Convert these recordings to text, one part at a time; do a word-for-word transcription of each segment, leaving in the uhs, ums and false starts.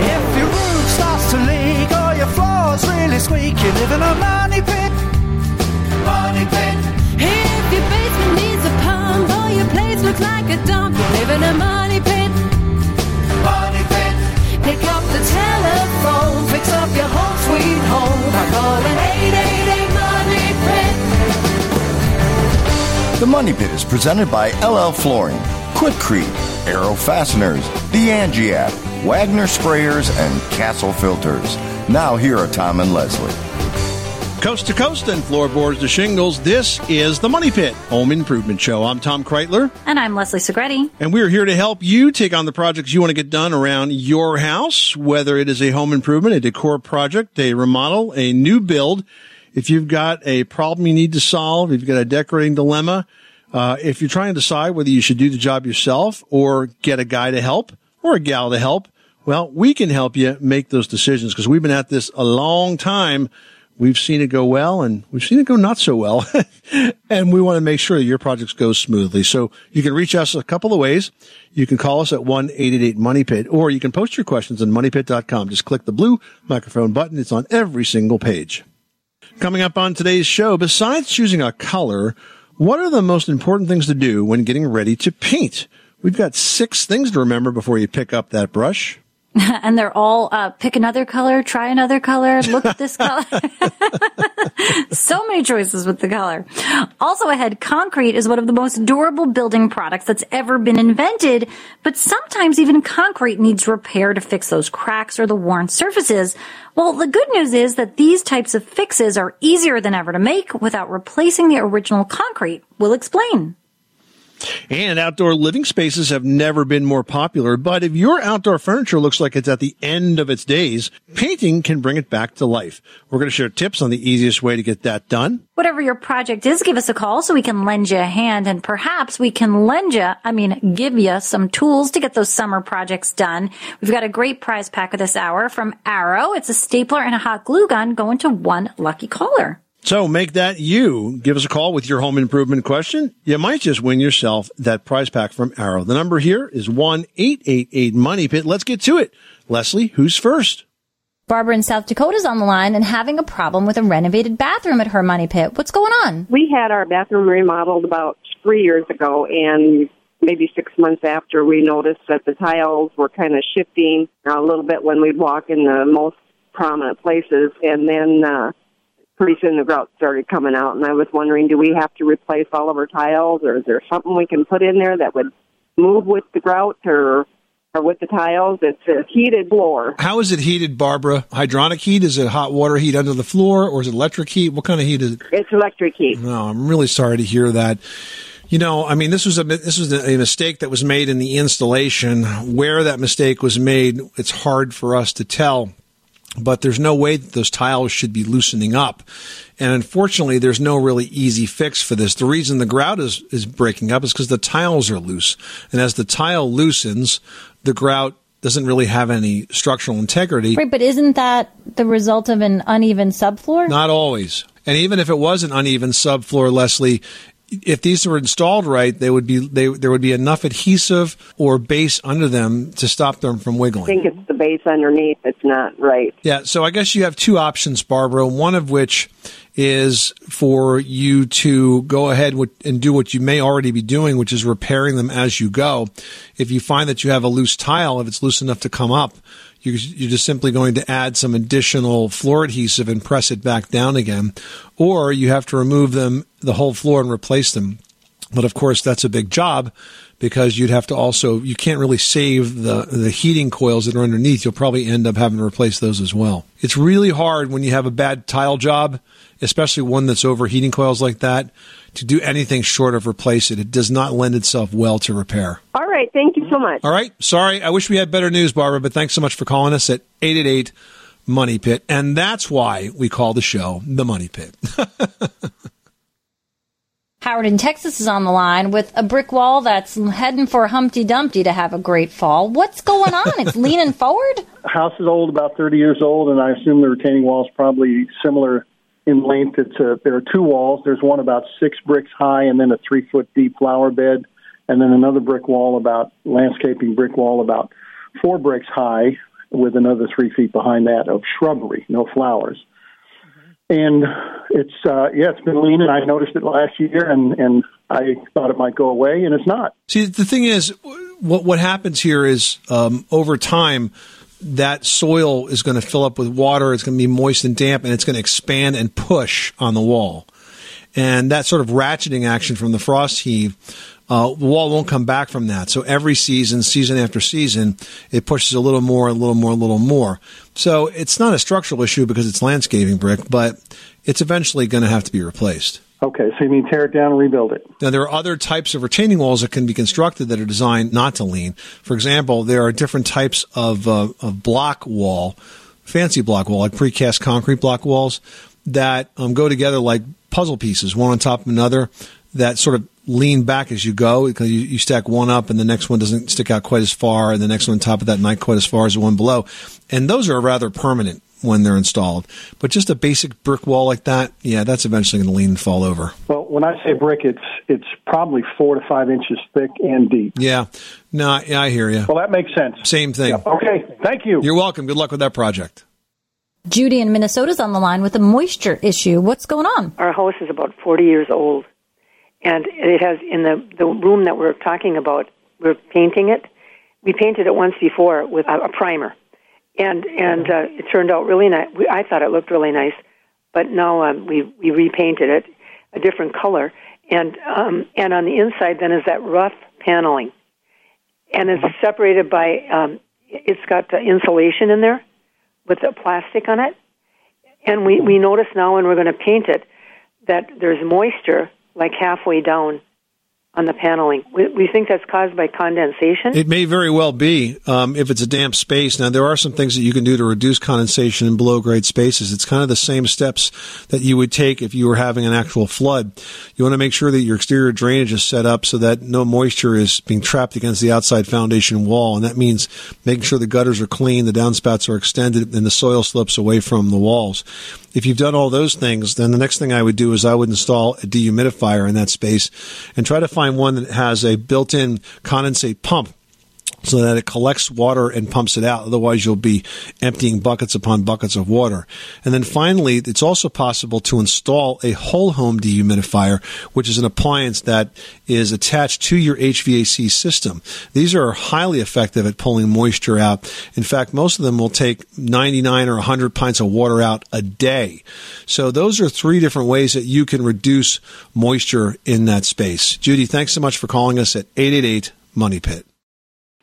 If your roof starts to leak or your floor's really squeak, you live in a money pit. Money pit. If your basement needs a pump or your place looks like a dump, you live in a money pit. Money pit. Pick up the telephone, fix up your home sweet home by calling eight eight eight money pit. The Money Pit is presented by L L Flooring, Quikrete, Arrow Fasteners, the Angie app, Wagner Sprayers, and Castle Filters. Now here are Tom and Leslie. Coast to coast and floorboards to shingles, this is the Money Pit Home Improvement Show. I'm Tom Kreitler. And I'm Leslie Segretti. And we're here to help you take on the projects you want to get done around your house, whether it is a home improvement, a decor project, a remodel, a new build. If you've got a problem you need to solve, if you've got a decorating dilemma, uh, if you're trying to decide whether you should do the job yourself or get a guy to help or a gal to help, well, we can help you make those decisions because we've been at this a long time. We've seen it go well, and we've seen it go not so well, and we want to make sure that your projects go smoothly. So you can reach us a couple of ways. You can call us at one eight eight eight money pit, or you can post your questions on money pit dot com. Just click the blue microphone button. It's on every single page. Coming up on today's show, besides choosing a color, what are the most important things to do when getting ready to paint? We've got six things to remember before you pick up that brush. And they're all, uh, pick another color, try another color, look at this color. So many choices with the color. Also ahead, concrete is one of the most durable building products that's ever been invented. But sometimes even concrete needs repair to fix those cracks or the worn surfaces. Well, the good news is that these types of fixes are easier than ever to make without replacing the original concrete. We'll explain. And outdoor living spaces have never been more popular, but if your outdoor furniture looks like it's at the end of its days, painting can bring it back to life. We're going to share tips on the easiest way to get that done. Whatever your project is, give us a call so we can lend you a hand, and perhaps we can lend you, I mean, give you some tools to get those summer projects done. We've got a great prize pack of this hour from Arrow. It's a stapler and a hot glue gun going to one lucky caller. So make that you. Give us a call with your home improvement question. You might just win yourself that prize pack from Arrow. The number here is one eight eight eight money pit. Let's get to it. Leslie, who's first? Barbara in South Dakota's on the line and having a problem with a renovated bathroom at her Money Pit. What's going on? We had our bathroom remodeled about three years ago, and maybe six months after, we noticed that the tiles were kind of shifting a little bit when we'd walk in the most prominent places, and then... uh pretty soon the grout started coming out, and I was wondering, do we have to replace all of our tiles, or is there something we can put in there that would move with the grout or or with the tiles? It's a heated floor. How is it heated, Barbara? Hydronic heat? Is it hot water heat under the floor, or is it electric heat? What kind of heat is it? It's electric heat. No, oh, I'm really sorry to hear that. You know, I mean, this was a this was a mistake that was made in the installation. Where that mistake was made, it's hard for us to tell. But there's no way that those tiles should be loosening up. And unfortunately, there's no really easy fix for this. The reason the grout is, is breaking up is because the tiles are loose. And as the tile loosens, the grout doesn't really have any structural integrity. Right, but isn't that the result of an uneven subfloor? Not always. And even if it was an uneven subfloor, Leslie, if these were installed right, they would be they there would be enough adhesive or base under them to stop them from wiggling. I think it's the base underneath that's not right. Yeah, so I guess you have two options, Barbara, one of which is for you to go ahead with, and do what you may already be doing, which is repairing them as you go. If you find that you have a loose tile, if it's loose enough to come up, You're, you're just simply going to add some additional floor adhesive and press it back down again, or you have to remove them, the whole floor, and replace them. But of course, that's a big job, because you'd have to also, you can't really save the, the heating coils that are underneath. You'll probably end up having to replace those as well. It's really hard when you have a bad tile job, especially one that's overheating coils like that, to do anything short of replace it. It does not lend itself well to repair. All right. Thank you so much. All right. Sorry. I wish we had better news, Barbara, but thanks so much for calling us at eight eight eight, money pit. And that's why we call the show The Money Pit. Howard in Texas is on the line with a brick wall that's heading for Humpty Dumpty to have a great fall. What's going on? It's leaning forward? The house is old, about thirty years old, and I assume the retaining wall is probably similar in length. It's a, there are two walls. There's one about six bricks high and then a three-foot deep flower bed, and then another brick wall, about landscaping brick wall, about four bricks high with another three feet behind that of shrubbery, no flowers. And it's, uh, yeah, it's been leaning. I noticed it last year, and, and I thought it might go away, and it's not. See, the thing is, what what happens here is um, over time, that soil is going to fill up with water. It's going to be moist and damp, and it's going to expand and push on the wall. And that sort of ratcheting action from the frost heave, uh, the wall won't come back from that. So every season, season after season, it pushes a little more, a little more, a little more. So it's not a structural issue because it's landscaping brick, but it's eventually going to have to be replaced. Okay, so you mean tear it down and rebuild it. Now, there are other types of retaining walls that can be constructed that are designed not to lean. For example, there are different types of, uh, of block wall, fancy block wall, like precast concrete block walls, that um, go together like puzzle pieces, one on top of another, that sort of lean back as you go, because you, you stack one up and the next one doesn't stick out quite as far, and the next one on top of that not quite as far as the one below. And those are rather permanent when they're installed. But just a basic brick wall like that, yeah, that's eventually going to lean and fall over. Well, when I say brick, it's it's probably four to five inches thick and deep. Yeah. No, I, I hear you. Well, that makes sense. Same thing. Yeah. Okay. Thank you. You're welcome. Good luck with that project. Judy in Minnesota is on the line with a moisture issue. What's going on? Our house is about forty years old, and it has, in the, the room that we're talking about, we're painting it. We painted it once before with a, a primer, and and uh, it turned out really nice. We, I thought it looked really nice, but now um, we, we repainted it a different color, and um, and on the inside then is that rough paneling, and it's separated by, um, it's got the insulation in there, with the plastic on it, and we, we notice now when we're going to paint it that there's moisture like halfway down on the paneling. We, we think that's caused by condensation. It may very well be um, if it's a damp space. Now, there are some things that you can do to reduce condensation in below-grade spaces. It's kind of the same steps that you would take if you were having an actual flood. You want to make sure that your exterior drainage is set up so that no moisture is being trapped against the outside foundation wall, and that means making sure the gutters are clean, the downspouts are extended, and the soil slopes away from the walls. If you've done all those things, then the next thing I would do is I would install a dehumidifier in that space and try to find one that has a built-in condensate pump so that it collects water and pumps it out. Otherwise, you'll be emptying buckets upon buckets of water. And then finally, it's also possible to install a whole home dehumidifier, which is an appliance that is attached to your H V A C system. These are highly effective at pulling moisture out. In fact, most of them will take ninety-nine or one hundred pints of water out a day. So those are three different ways that you can reduce moisture in that space. Judy, thanks so much for calling us at eight eight eight, money pit.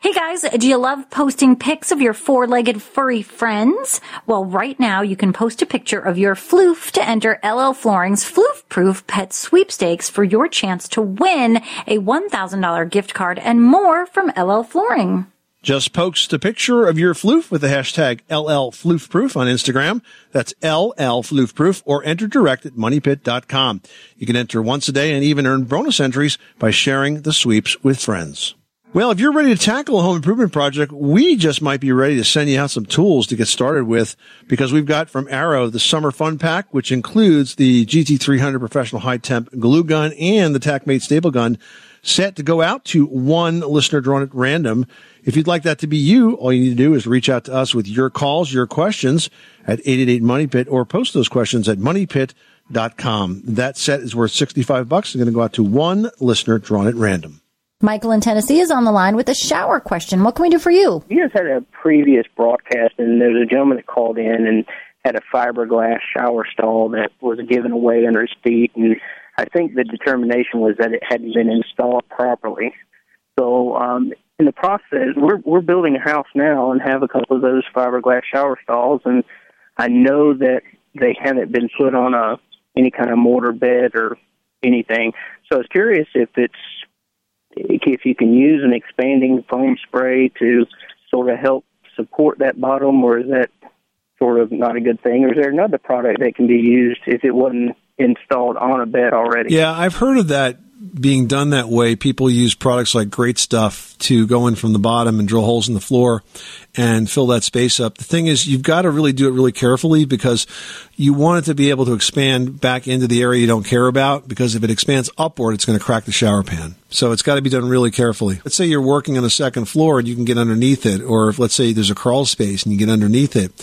Hey guys, do you love posting pics of your four-legged furry friends? Well, right now you can post a picture of your floof to enter L L Flooring's Floof-Proof Pet Sweepstakes for your chance to win a one thousand dollars gift card and more from L L Flooring. Just post a picture of your floof with the hashtag L L Floofproof on Instagram. That's L L Floofproof, or enter direct at money pit dot com. You can enter once a day and even earn bonus entries by sharing the sweeps with friends. Well, if you're ready to tackle a home improvement project, we just might be ready to send you out some tools to get started with, because we've got from Arrow the Summer Fun Pack, which includes the G T three hundred Professional High Temp Glue Gun and the TacMate Staple Gun, set to go out to one listener drawn at random. If you'd like that to be you, all you need to do is reach out to us with your calls, your questions at eight eight eight, money pit, or post those questions at money pit dot com. That set is worth sixty-five bucks and going to go out to one listener drawn at random. Michael in Tennessee is on the line with a shower question. What can we do for you? You guys had a previous broadcast, and there was a gentleman that called in and had a fiberglass shower stall that was given away under his feet, and I think the determination was that it hadn't been installed properly. So um, in the process, we're we're building a house now and have a couple of those fiberglass shower stalls, and I know that they haven't been put on a any kind of mortar bed or anything. So I was curious if it's if you can use an expanding foam spray to sort of help support that bottom, or is that sort of not a good thing? Or is there another product that can be used if it wasn't installed on a bed already? Yeah, I've heard of that being done that way. People use products like Great Stuff to go in from the bottom and drill holes in the floor and fill that space up. The thing is, you've got to really do it really carefully because you want it to be able to expand back into the area you don't care about, because if it expands upward, it's going to crack the shower pan. So it's got to be done really carefully. Let's say you're working on the second floor and you can get underneath it, or if let's say there's a crawl space and you get underneath it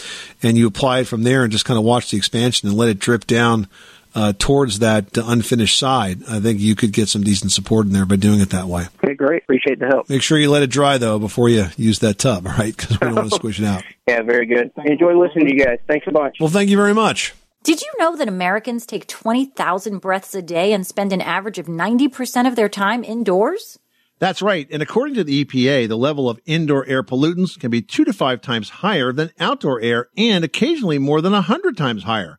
and you apply it from there and just kind of watch the expansion and let it drip down Uh, towards that uh, unfinished side. I think you could get some decent support in there by doing it that way. Okay, great. Appreciate the help. Make sure you let it dry, though, before you use that tub, all right? Because we don't want to squish it out. Yeah, very good. Enjoy listening to you guys. Thanks a bunch. Well, thank you very much. Did you know that Americans take twenty thousand breaths a day and spend an average of ninety percent of their time indoors? That's right. And according to the E P A, the level of indoor air pollutants can be two to five times higher than outdoor air, and occasionally more than one hundred times higher.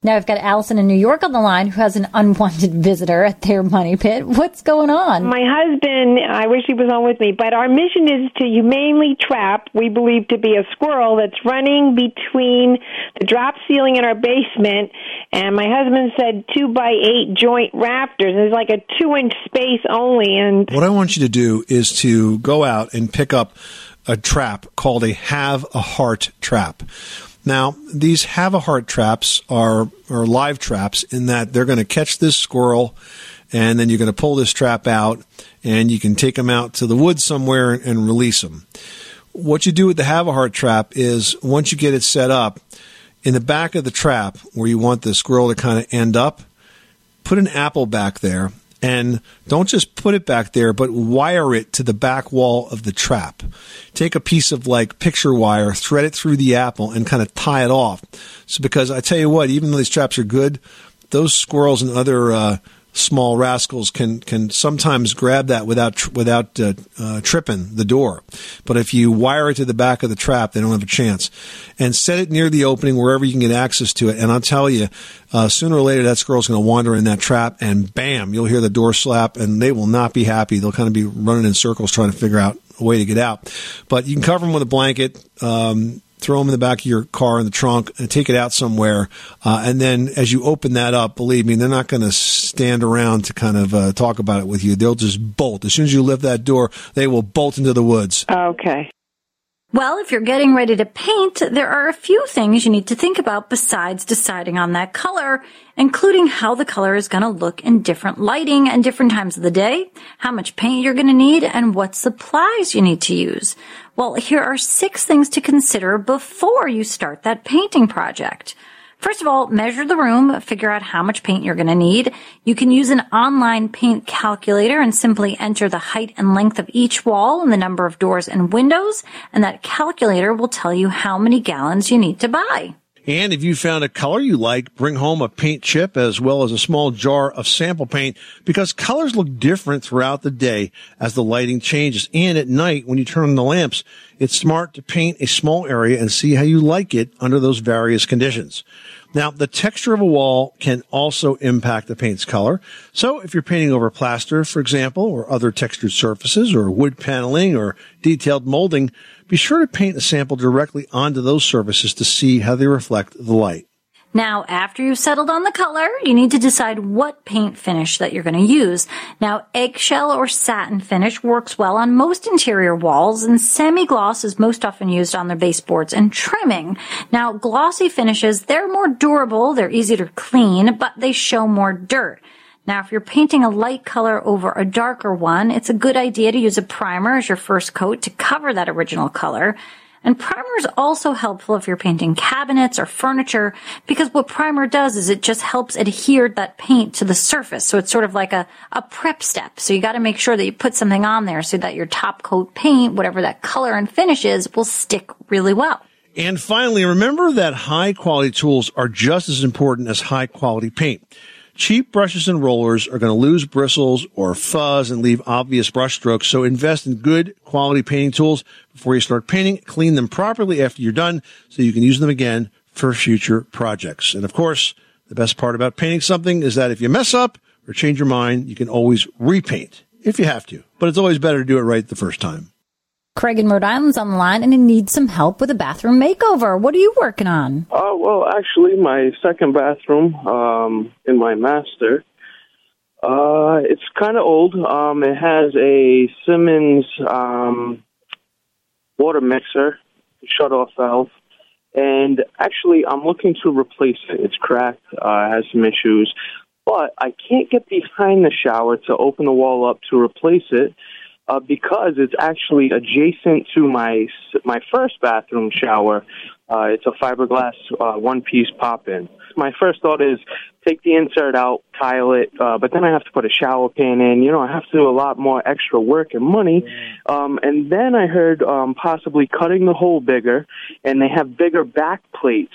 Now I've got Allison in New York on the line who has an unwanted visitor at their Money Pit. What's going on? My husband, I wish he was on with me, but our mission is to humanely trap, we believe to be a squirrel that's running between the drop ceiling in our basement, and my husband said two by eight joint rafters. There's like a two-inch space only. And what I want you to do is to go out and pick up a trap called a Havahart trap. Now, these Havahart traps are, are live traps in that they're going to catch this squirrel, and then you're going to pull this trap out, and you can take them out to the woods somewhere and release them. What you do with the Havahart trap is once you get it set up, in the back of the trap where you want the squirrel to kind of end up, put an apple back there. And don't just put it back there, but wire it to the back wall of the trap. Take a piece of like picture wire, thread it through the apple, and kind of tie it off. So because I tell you what, even though these traps are good, those squirrels and other uh, small rascals can can sometimes grab that without without uh, uh, tripping the door. But if you wire it to the back of the trap, they don't have a chance. And set it near the opening wherever you can get access to it. And I'll tell you, uh, sooner or later, that squirrel's going to wander in that trap, and bam, you'll hear the door slap, and they will not be happy. They'll kind of be running in circles trying to figure out a way to get out. But you can cover them with a blanket, um, throw them in the back of your car in the trunk, and take it out somewhere. Uh, and then as you open that up, believe me, they're not going to stand around to kind of uh, talk about it with you. They'll just bolt. As soon as you lift that door, they will bolt into the woods. Okay. Well, if you're getting ready to paint, there are a few things you need to think about besides deciding on that color, including how the color is going to look in different lighting and different times of the day, how much paint you're going to need, and what supplies you need to use. Well, here are six things to consider before you start that painting project. First of all, measure the room, figure out how much paint you're going to need. You can use an online paint calculator and simply enter the height and length of each wall and the number of doors and windows, and that calculator will tell you how many gallons you need to buy. And if you found a color you like, bring home a paint chip as well as a small jar of sample paint, because colors look different throughout the day as the lighting changes. And at night, when you turn on the lamps, it's smart to paint a small area and see how you like it under those various conditions. Now, the texture of a wall can also impact the paint's color. So if you're painting over plaster, for example, or other textured surfaces, or wood paneling, or detailed molding, be sure to paint a sample directly onto those surfaces to see how they reflect the light. Now, after you've settled on the color, you need to decide what paint finish that you're going to use. Now, eggshell or satin finish works well on most interior walls, and semi-gloss is most often used on their baseboards and trimming. Now, glossy finishes, they're more durable, they're easier to clean, but they show more dirt. Now, if you're painting a light color over a darker one, it's a good idea to use a primer as your first coat to cover that original color. And primer is also helpful if you're painting cabinets or furniture, because what primer does is it just helps adhere that paint to the surface. So it's sort of like a, a prep step. So you got to make sure that you put something on there so that your top coat paint, whatever that color and finish is, will stick really well. And finally, remember that high-quality tools are just as important as high-quality paint. Cheap brushes and rollers are going to lose bristles or fuzz and leave obvious brush strokes, so invest in good quality painting tools before you start painting. Clean them properly after you're done so you can use them again for future projects. And, of course, the best part about painting something is that if you mess up or change your mind, you can always repaint if you have to. But it's always better to do it right the first time. Craig in Rhode Island's on the line and needs some help with a bathroom makeover. What are you working on? Oh, uh, well, actually, my second bathroom um, in my master, uh, it's kind of old. Um, it has a Simmons um, water mixer, shut-off valve, and actually, I'm looking to replace it. It's cracked, uh, has some issues, but I can't get behind the shower to open the wall up to replace it. Uh, because it's actually adjacent to my my first bathroom shower. Uh, it's a fiberglass uh, one-piece pop-in. My first thought is take the insert out, tile it, uh, but then I have to put a shower pan in. You know, I have to do a lot more extra work and money. Um, and then I heard um, possibly cutting the hole bigger, and they have bigger back plates.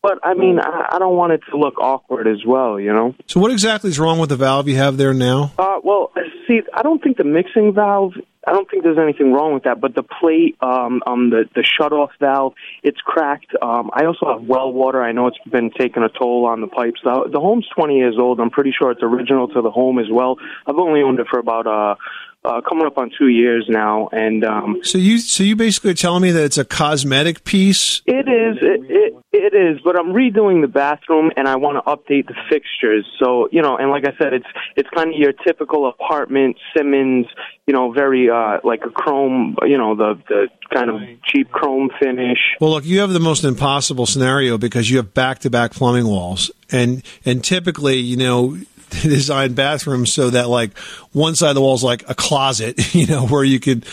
But, I mean, I, I don't want it to look awkward as well, you know? So what exactly is wrong with the valve you have there now? Uh, well, see, I don't think the mixing valve, I don't think there's anything wrong with that. But the plate, um, um, the, the shut-off valve, it's cracked. Um, I also have well water. I know it's been taking a toll on the pipes. The, the home's twenty years old. I'm pretty sure it's original to the home as well. I've only owned it for about... Uh, Uh, coming up on two years now, and um, so you so you basically telling me that it's a cosmetic piece. It is, it, it it is, but I'm redoing the bathroom, and I want to update the fixtures. So you know, and like I said, it's it's kind of your typical apartment Simmons, you know, very, uh, like a chrome, you know, the, the kind of cheap chrome finish. Well, look, you have the most impossible scenario because you have back-to-back plumbing walls. And and typically, you know, they design bathrooms so that, like, one side of the wall is like a closet, you know, where you could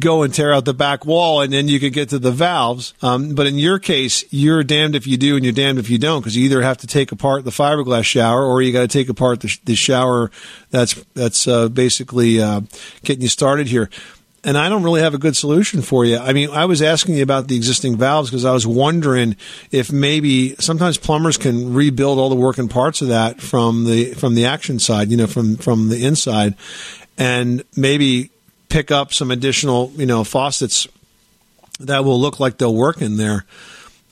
go and tear out the back wall, and then you could get to the valves. Um, but in your case, you're damned if you do and you're damned if you don't, because you either have to take apart the fiberglass shower or you got to take apart the, sh- the shower that's that's uh, basically uh, getting you started here. And I don't really have a good solution for you. I mean, I was asking you about the existing valves because I was wondering if maybe sometimes plumbers can rebuild all the working parts of that from the from the action side, you know, from, from the inside, and maybe pick up some additional, you know, faucets that will look like they'll work in there.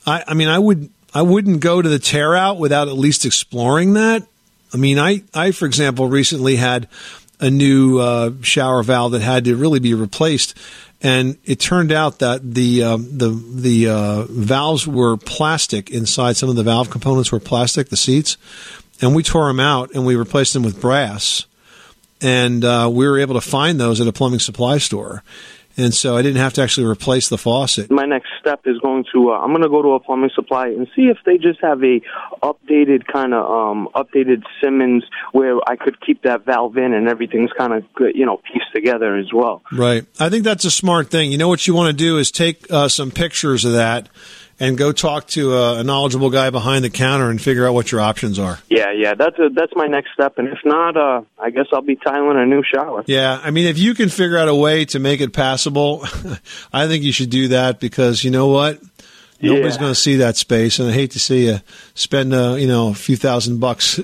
I, I mean, I would, I wouldn't go to the tear out without at least exploring that. I mean, I, I, for example, recently had a new uh, shower valve that had to really be replaced, and it turned out that the um, the the uh, valves were plastic inside. Some of the valve components were plastic, the seats, and we tore them out and we replaced them with brass. And uh, we were able to find those at a plumbing supply store. And so I didn't have to actually replace the faucet. My next step is going to, uh, I'm going to go to a plumbing supply and see if they just have a updated kind of, um, updated Simmons where I could keep that valve in and everything's kind of, you know, pieced together as well. Right. I think that's a smart thing. You know, what you want to do is take uh, some pictures of that and go talk to a knowledgeable guy behind the counter and figure out what your options are. Yeah, yeah, that's a, that's my next step. And if not, uh, I guess I'll be tiling a new shower. Yeah, I mean, if you can figure out a way to make it passable, I think you should do that because you know what? Nobody's yeah. going to see that space, and I hate to see you spend uh, you know, a few thousand bucks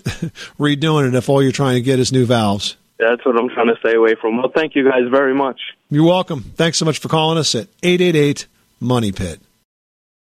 redoing it if all you're trying to get is new valves. That's what I'm trying to stay away from. Well, thank you guys very much. You're welcome. Thanks so much for calling us at eight eight eight, MONEY PIT.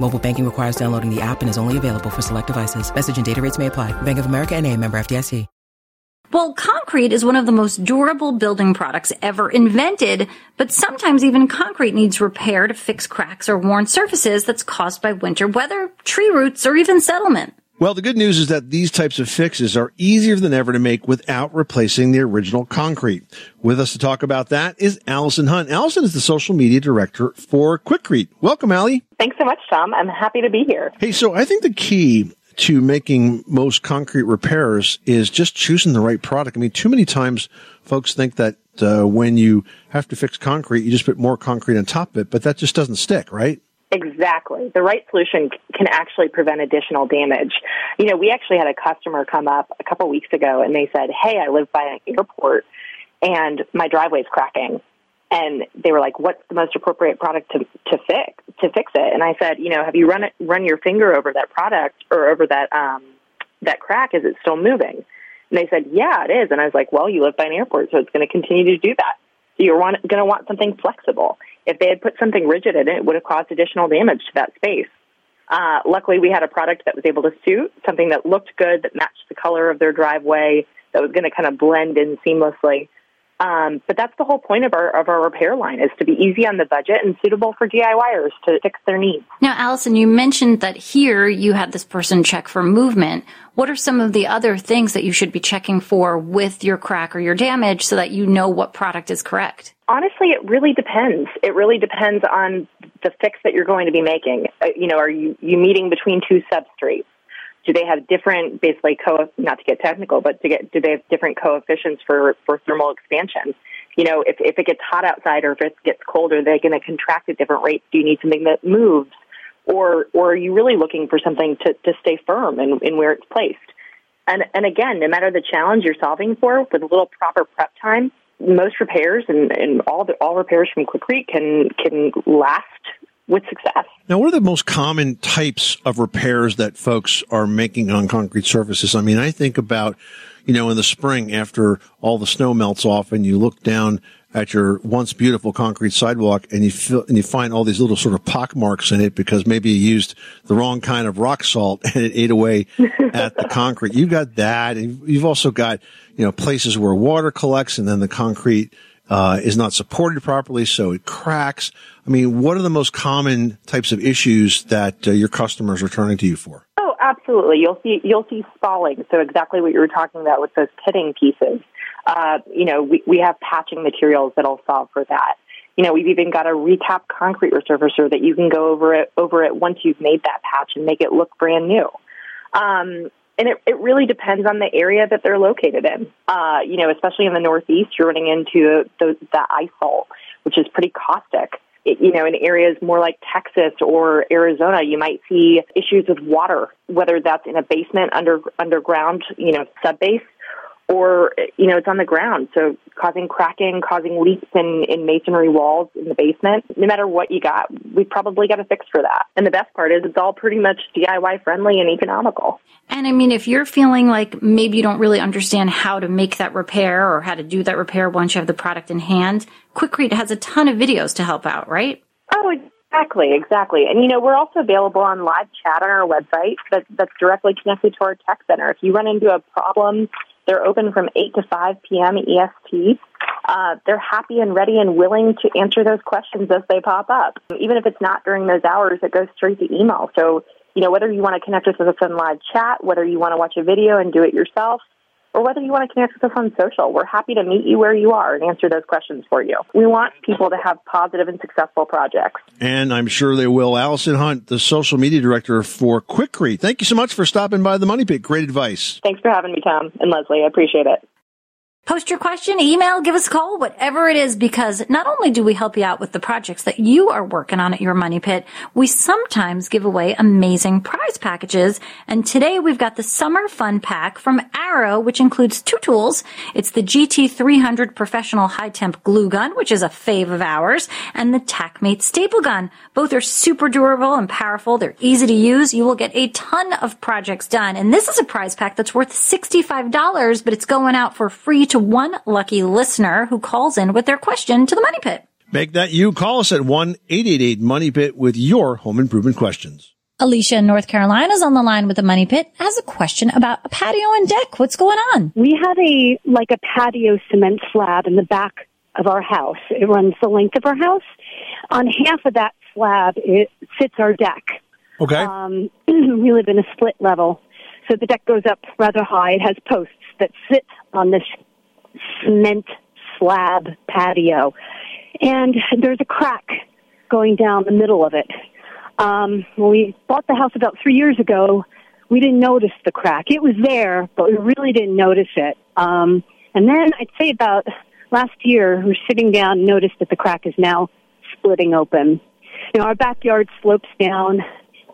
Mobile banking requires downloading the app and is only available for select devices. Message and data rates may apply. Bank of America N A, member F D I C. Well, concrete is one of the most durable building products ever invented, but sometimes even concrete needs repair to fix cracks or worn surfaces that's caused by winter weather, tree roots, or even settlement. Well, the good news is that these types of fixes are easier than ever to make without replacing the original concrete. With us to talk about that is Allison Hunt. Allison is the social media director for Quikrete. Welcome, Allie. Thanks so much, Tom. I'm happy to be here. Hey, so I think the key to making most concrete repairs is just choosing the right product. I mean, too many times folks think that uh, when you have to fix concrete, you just put more concrete on top of it, but that just doesn't stick, right? Exactly. The right solution can actually prevent additional damage. You know, we actually had a customer come up a couple weeks ago and they said, hey, I live by an airport and my driveway's cracking. And they were like, what's the most appropriate product to, to fix, to fix it? And I said, you know, have you run it, run your finger over that product or over that, um, that crack? Is it still moving? And they said, yeah, it is. And I was like, well, you live by an airport, so it's going to continue to do that. So you're want, going to want something flexible. If they had put something rigid in it, it would have caused additional damage to that space. Uh, luckily, we had a product that was able to suit, something that looked good, that matched the color of their driveway, that was going to kind of blend in seamlessly. Um, but that's the whole point of our of our repair line, is to be easy on the budget and suitable for DIYers to fix their needs. Now, Allison, you mentioned that here you had this person check for movement. What are some of the other things that you should be checking for with your crack or your damage so that you know what product is correct? Honestly, it really depends. It really depends on the fix that you're going to be making. Uh, you know, are you, you meeting between two substrates? Do they have different, basically, co- not to get technical, but to get, do they have different coefficients for, for thermal expansion? You know, if, if it gets hot outside or if it gets colder, they're going to contract at different rates. Do you need something that moves? or or are you really looking for something to, to stay firm in, in where it's placed? And and again, no matter the challenge you're solving for, with a little proper prep time, most repairs and, and all the, all repairs from Quikrete can can last with success. Now, what are the most common types of repairs that folks are making on concrete surfaces? I mean, I think about, you know, in the spring after all the snow melts off and you look down at your once beautiful concrete sidewalk and you feel, and you find all these little sort of pock marks in it because maybe you used the wrong kind of rock salt and it ate away at the concrete. You've got that. And you've also got, you know, places where water collects and then the concrete Uh, is not supported properly, so it cracks. I mean, what are the most common types of issues that uh, your customers are turning to you for? Oh, absolutely. You'll see you'll see spalling, so exactly what you were talking about with those pitting pieces. Uh, you know, we, we have patching materials that'll solve for that. You know, we've even got a recap concrete resurfacer that you can go over it, over it once you've made that patch and make it look brand new. Um And it, it really depends on the area that they're located in. Uh, you know, especially in the Northeast, you're running into the, the ice salt, which is pretty caustic. It, you know, in areas more like Texas or Arizona, you might see issues with water, whether that's in a basement, under underground, you know, subbase, or, you know, it's on the ground. So causing cracking, causing leaks in, in masonry walls in the basement. No matter what you got, we've probably got a fix for that. And the best part is it's all pretty much D I Y friendly and economical. And I mean, if you're feeling like maybe you don't really understand how to make that repair or how to do that repair once you have the product in hand, Quikrete has a ton of videos to help out, right? Oh, exactly, exactly. And, you know, we're also available on live chat on our website that, that's directly connected to our tech center. If you run into a problem, they're open from eight to five p.m. E S T. Uh, they're happy and ready and willing to answer those questions as they pop up. Even if it's not during those hours, it goes straight to email. So, you know, whether you want to connect with us on live chat, whether you want to watch a video and do it yourself, or whether you want to connect with us on social, we're happy to meet you where you are and answer those questions for you. We want people to have positive and successful projects. And I'm sure they will. Allison Hunt, the social media director for Quikrete. Thank you so much for stopping by the Money Pit. Great advice. Thanks for having me, Tom and Leslie. I appreciate it. Post your question, email, give us a call, whatever it is, because not only do we help you out with the projects that you are working on at your Money Pit, we sometimes give away amazing prize packages. And today we've got the Summer Fun Pack from Arrow, which includes two tools. It's the G T three hundred Professional High Temp Glue Gun, which is a fave of ours, and the TacMate Staple Gun. Both are super durable and powerful. They're easy to use. You will get a ton of projects done. And this is a prize pack that's worth sixty-five dollars, but it's going out for free to one lucky listener who calls in with their question to the Money Pit. Make that you. Call us at one eight eight eight money pit with your home improvement questions. Alicia in North Carolina is on the line with the Money Pit, has a question about a patio and deck. What's going on? We have a, like a patio cement slab in the back of our house. It runs the length of our house. On half of that slab, it sits our deck. Okay. Um, we live in a split level. So the deck goes up rather high. It has posts that sit on this cement slab patio, and there's a crack going down the middle of it. Um, when we bought the house about three years ago, we didn't notice the crack. It was there, but we really didn't notice it. Um, and then I'd say about last year, we were sitting down and noticed that the crack is now splitting open. You know, our backyard slopes down.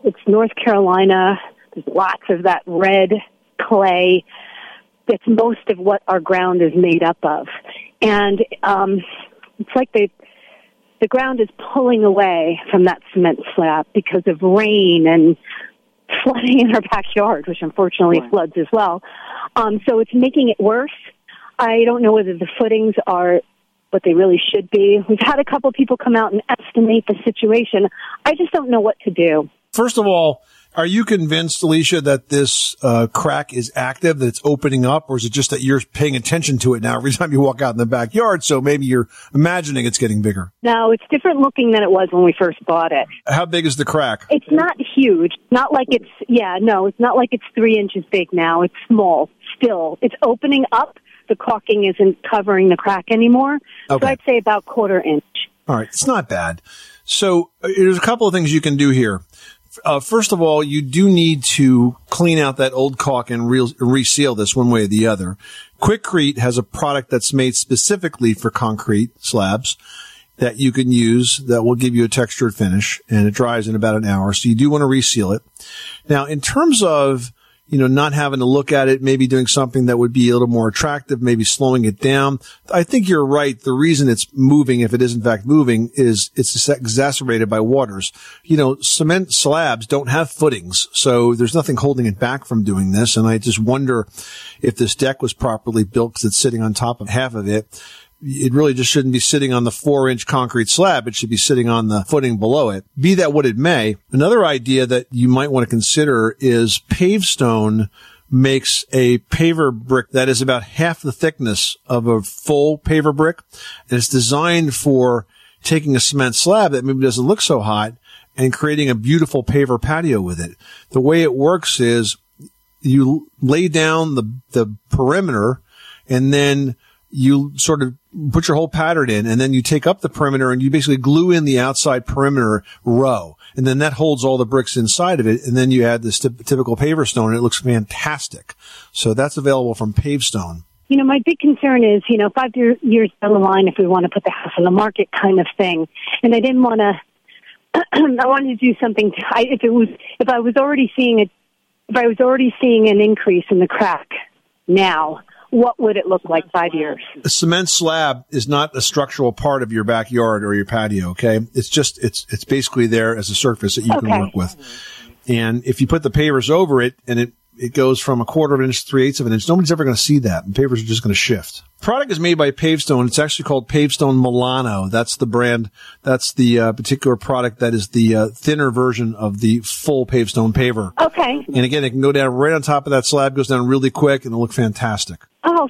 It's North Carolina. There's lots of that red clay. That's most of what our ground is made up of. And um, it's like the, the ground is pulling away from that cement slab because of rain and flooding in our backyard, which unfortunately right. floods as well. Um, so it's making it worse. I don't know whether the footings are what they really should be. We've had a couple people come out and estimate the situation. I just don't know what to do. First of all, are you convinced, Alicia, that this uh, crack is active, that it's opening up, or is it just that you're paying attention to it now every time you walk out in the backyard, so maybe you're imagining it's getting bigger? No, it's different looking than it was when we first bought it. How big is the crack? It's not huge. Not like it's, yeah, no, it's not like it's three inches big now. It's small still. It's opening up. The caulking isn't covering the crack anymore. Okay. So I'd say about quarter inch. All right. It's not bad. So uh, there's a couple of things you can do here. Uh, first of all, you do need to clean out that old caulk and re- reseal this one way or the other. Quikrete has a product that's made specifically for concrete slabs. that you can use that will give you a textured finish, and it dries in about an hour. So you do want to reseal it. Now, in terms of, you know, not having to look at it, maybe doing something that would be a little more attractive, maybe slowing it down, I think you're right. The reason it's moving, if it is in fact moving, is it's exacerbated by waters. You know, cement slabs don't have footings, so there's nothing holding it back from doing this. And I just wonder if this deck was properly built, because it's sitting on top of half of it. It really just shouldn't be sitting on the four-inch concrete slab. It should be sitting on the footing below it. Be that what it may, another idea that you might want to consider is Pavestone makes a paver brick that is about half the thickness of a full paver brick, and it's designed for taking a cement slab that maybe doesn't look so hot and creating a beautiful paver patio with it. The way it works is you lay down the, the perimeter, and then you sort of put your whole pattern in, and then you take up the perimeter and you basically glue in the outside perimeter row. And then that holds all the bricks inside of it. And then you add this t- typical paver stone, and it looks fantastic. So that's available from Pavestone. You know, my big concern is, you know, five year, years down the line, if we want to put the house on the market kind of thing. And I didn't want to, I wanted to do something. To, I, if it was, if I was already seeing it, if I was already seeing an increase in the crack now, what would it look like five years? A cement slab is not a structural part of your backyard or your patio, okay? It's just, it's it's basically there as a surface that you okay. can work with. And if you put the pavers over it, and it, it goes from a quarter of an inch to three-eighths of an inch, nobody's ever going to see that, and pavers are just going to shift. Product is made by Pavestone. It's actually called Pavestone Milano. That's the brand. That's the uh, particular product that is the uh, thinner version of the full Pavestone paver. Okay. And again, it can go down right on top of that slab, goes down really quick, and it'll look fantastic. Oh,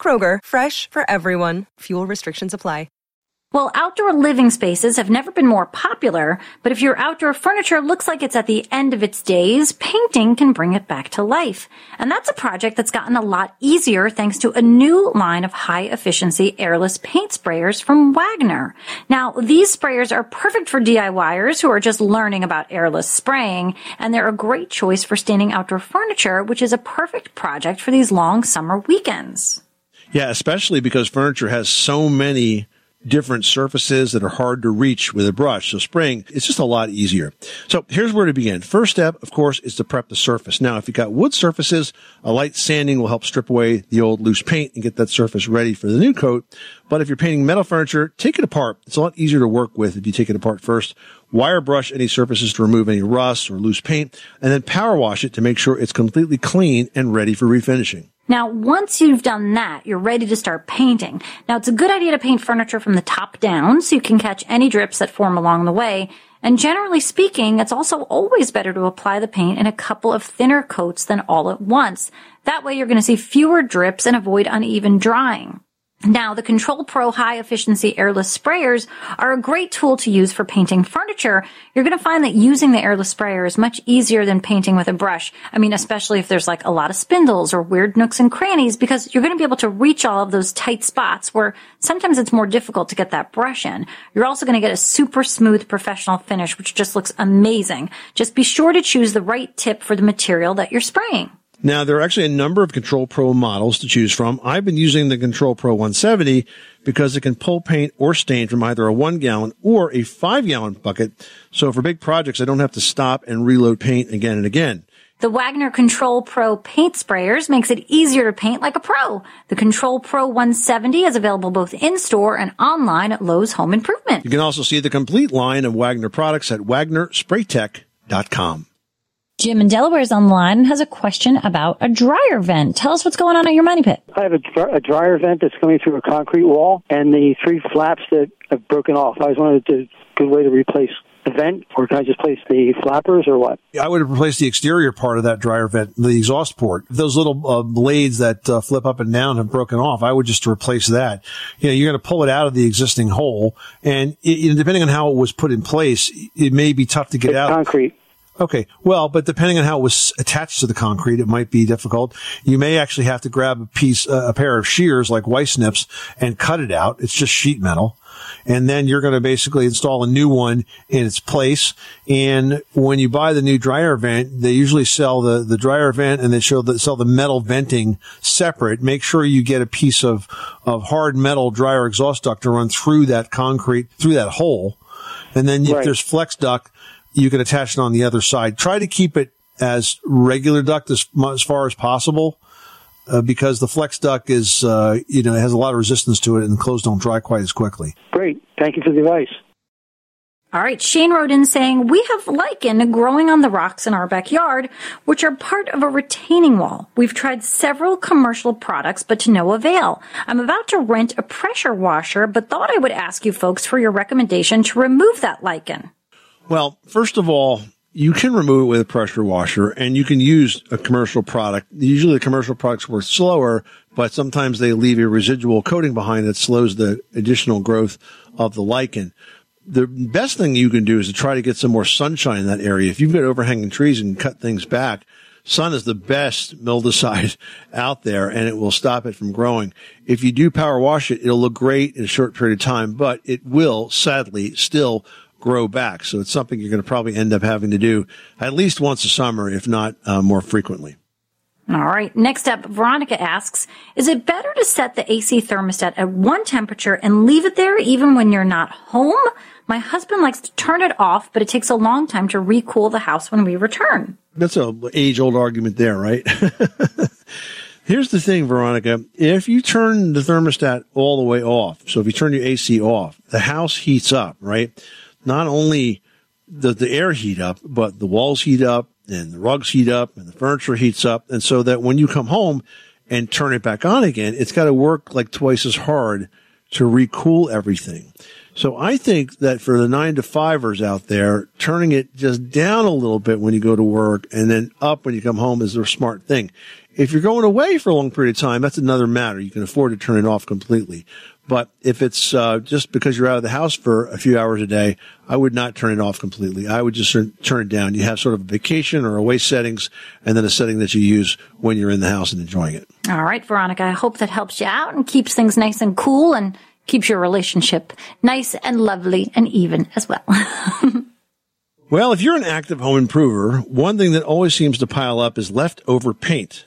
Kroger, fresh for everyone. Fuel restrictions apply. Well, outdoor living spaces have never been more popular, but if your outdoor furniture looks like it's at the end of its days, painting can bring it back to life. And that's a project that's gotten a lot easier thanks to a new line of high-efficiency airless paint sprayers from Wagner. Now, these sprayers are perfect for D I Y ers who are just learning about airless spraying, and they're a great choice for staining outdoor furniture, which is a perfect project for these long summer weekends. Yeah, especially because furniture has so many different surfaces that are hard to reach with a brush. So spraying, it's just a lot easier. So here's where to begin. First step, of course, is to prep the surface. Now, if you've got wood surfaces, a light sanding will help strip away the old loose paint and get that surface ready for the new coat. But if you're painting metal furniture, take it apart. It's a lot easier to work with if you take it apart first. Wire brush any surfaces to remove any rust or loose paint, and then power wash it to make sure it's completely clean and ready for refinishing. Now, once you've done that, you're ready to start painting. Now, it's a good idea to paint furniture from the top down so you can catch any drips that form along the way. And generally speaking, it's also always better to apply the paint in a couple of thinner coats than all at once. That way, you're going to see fewer drips and avoid uneven drying. Now, the Control Pro high-efficiency airless sprayers are a great tool to use for painting furniture. You're going to find that using the airless sprayer is much easier than painting with a brush. I mean, especially if there's like a lot of spindles or weird nooks and crannies, because you're going to be able to reach all of those tight spots where sometimes it's more difficult to get that brush in. You're also going to get a super smooth professional finish, which just looks amazing. Just be sure to choose the right tip for the material that you're spraying. Now, there are actually a number of Control Pro models to choose from. I've been using the Control Pro one seventy because it can pull paint or stain from either a one-gallon or a five-gallon bucket. So for big projects, I don't have to stop and reload paint again and again. The Wagner Control Pro paint sprayers makes it easier to paint like a pro. The Control Pro one seventy is available both in-store and online at Lowe's Home Improvement. You can also see the complete line of Wagner products at wagner spray tech dot com. Jim in Delaware is online and has a question about a dryer vent. Tell us what's going on at your money pit. I have a, dry, a dryer vent that's coming through a concrete wall, and the three flaps that have broken off. I was wondering if there's a good way to replace the vent, or can I just place the flappers, or what? Yeah, I would have replaced the exterior part of that dryer vent, the exhaust port. Those little uh, blades that uh, flip up and down have broken off. I would just replace that. You know, you're going to pull it out of the existing hole, and it, you know, depending on how it was put in place, it may be tough to get it's out. Concrete. Okay. Well, but depending on how it was attached to the concrete, it might be difficult. You may actually have to grab a piece, uh, a pair of shears like Y-snips and cut it out. It's just sheet metal. And then you're going to basically install a new one in its place. And when you buy the new dryer vent, they usually sell the, the dryer vent and they show the, sell the metal venting separate. Make sure you get a piece of, of hard metal dryer exhaust duct to run through that concrete, through that hole. And then right. if there's flex duct, you can attach it on the other side. Try to keep it as regular duct as, as far as possible. Uh, because the flex duct is, uh, you know, it has a lot of resistance to it, and clothes don't dry quite as quickly. Great. Thank you for the advice. All right. Shane wrote in saying, we have lichen growing on the rocks in our backyard, which are part of a retaining wall. We've tried several commercial products, but to no avail. I'm about to rent a pressure washer, but thought I would ask you folks for your recommendation to remove that lichen. Well, first of all, you can remove it with a pressure washer, and you can use a commercial product. Usually the commercial products work slower, but sometimes they leave a residual coating behind that slows the additional growth of the lichen. The best thing you can do is to try to get some more sunshine in that area. If you've got overhanging trees and cut things back, sun is the best mildicide out there, and it will stop it from growing. If you do power wash it, it'll look great in a short period of time, but it will, sadly, still grow back. So it's something you're going to probably end up having to do at least once a summer, if not uh, more frequently. All right. Next up, Veronica asks, is it better to set the A C thermostat at one temperature and leave it there even when you're not home? My husband likes to turn it off, but it takes a long time to recool the house when we return. That's an age-old argument there, right? Here's the thing, Veronica. If you turn the thermostat all the way off, so if you turn your A C off, the house heats up, right? Not only does the air heat up, but the walls heat up and the rugs heat up and the furniture heats up. And so that when you come home and turn it back on again, it's got to work like twice as hard to recool everything. So I think that for the nine to fivers out there, turning it just down a little bit when you go to work and then up when you come home is a smart thing. If you're going away for a long period of time, that's another matter. You can afford to turn it off completely. But if it's uh, just because you're out of the house for a few hours a day, I would not turn it off completely. I would just turn it down. You have sort of a vacation or away settings and then a setting that you use when you're in the house and enjoying it. All right, Veronica, I hope that helps you out and keeps things nice and cool and keeps your relationship nice and lovely and even as well. Well, if you're an active home improver, one thing that always seems to pile up is leftover paint.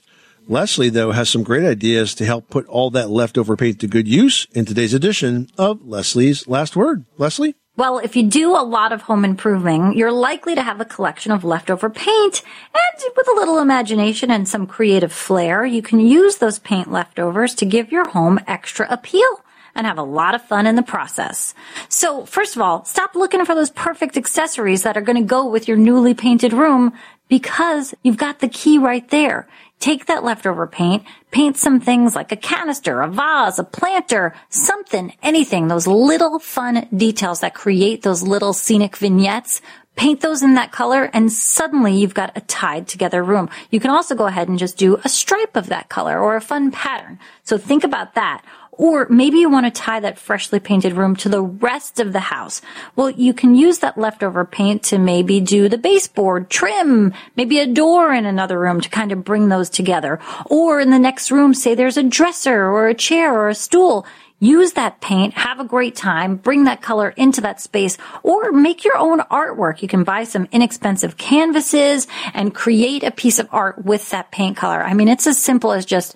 Leslie, though, has some great ideas to help put all that leftover paint to good use in today's edition of Leslie's Last Word. Leslie? Well, if you do a lot of home improving, you're likely to have a collection of leftover paint. And with a little imagination and some creative flair, you can use those paint leftovers to give your home extra appeal and have a lot of fun in the process. So, first of all, stop looking for those perfect accessories that are going to go with your newly painted room because you've got the key right there. Take that leftover paint, paint some things like a canister, a vase, a planter, something, anything, those little fun details that create those little scenic vignettes. Paint those in that color, and suddenly you've got a tied together room. You can also go ahead and just do a stripe of that color or a fun pattern. So think about that. Or maybe you want to tie that freshly painted room to the rest of the house. Well, you can use that leftover paint to maybe do the baseboard trim, maybe a door in another room to kind of bring those together. Or in the next room, say there's a dresser or a chair or a stool. Use that paint, have a great time, bring that color into that space, or make your own artwork. You can buy some inexpensive canvases and create a piece of art with that paint color. I mean, it's as simple as just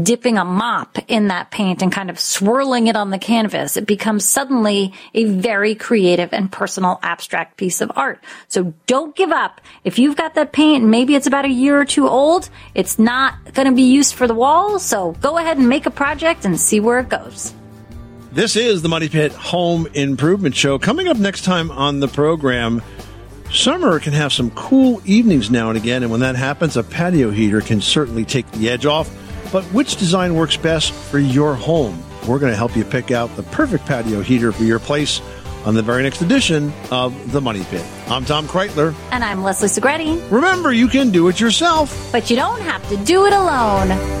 dipping a mop in that paint and kind of swirling it on the canvas. It becomes suddenly a very creative and personal abstract piece of art. So don't give up. If you've got that paint and maybe it's about a year or two old, it's not going to be used for the wall. So go ahead and make a project and see where it goes. This is the Money Pit Home Improvement Show. Coming up next time on the program, summer can have some cool evenings now and again. And when that happens, a patio heater can certainly take the edge off. But which design works best for your home? We're going to help you pick out the perfect patio heater for your place on the very next edition of The Money Pit. I'm Tom Kreitler. And I'm Leslie Segretti. Remember, you can do it yourself, but you don't have to do it alone.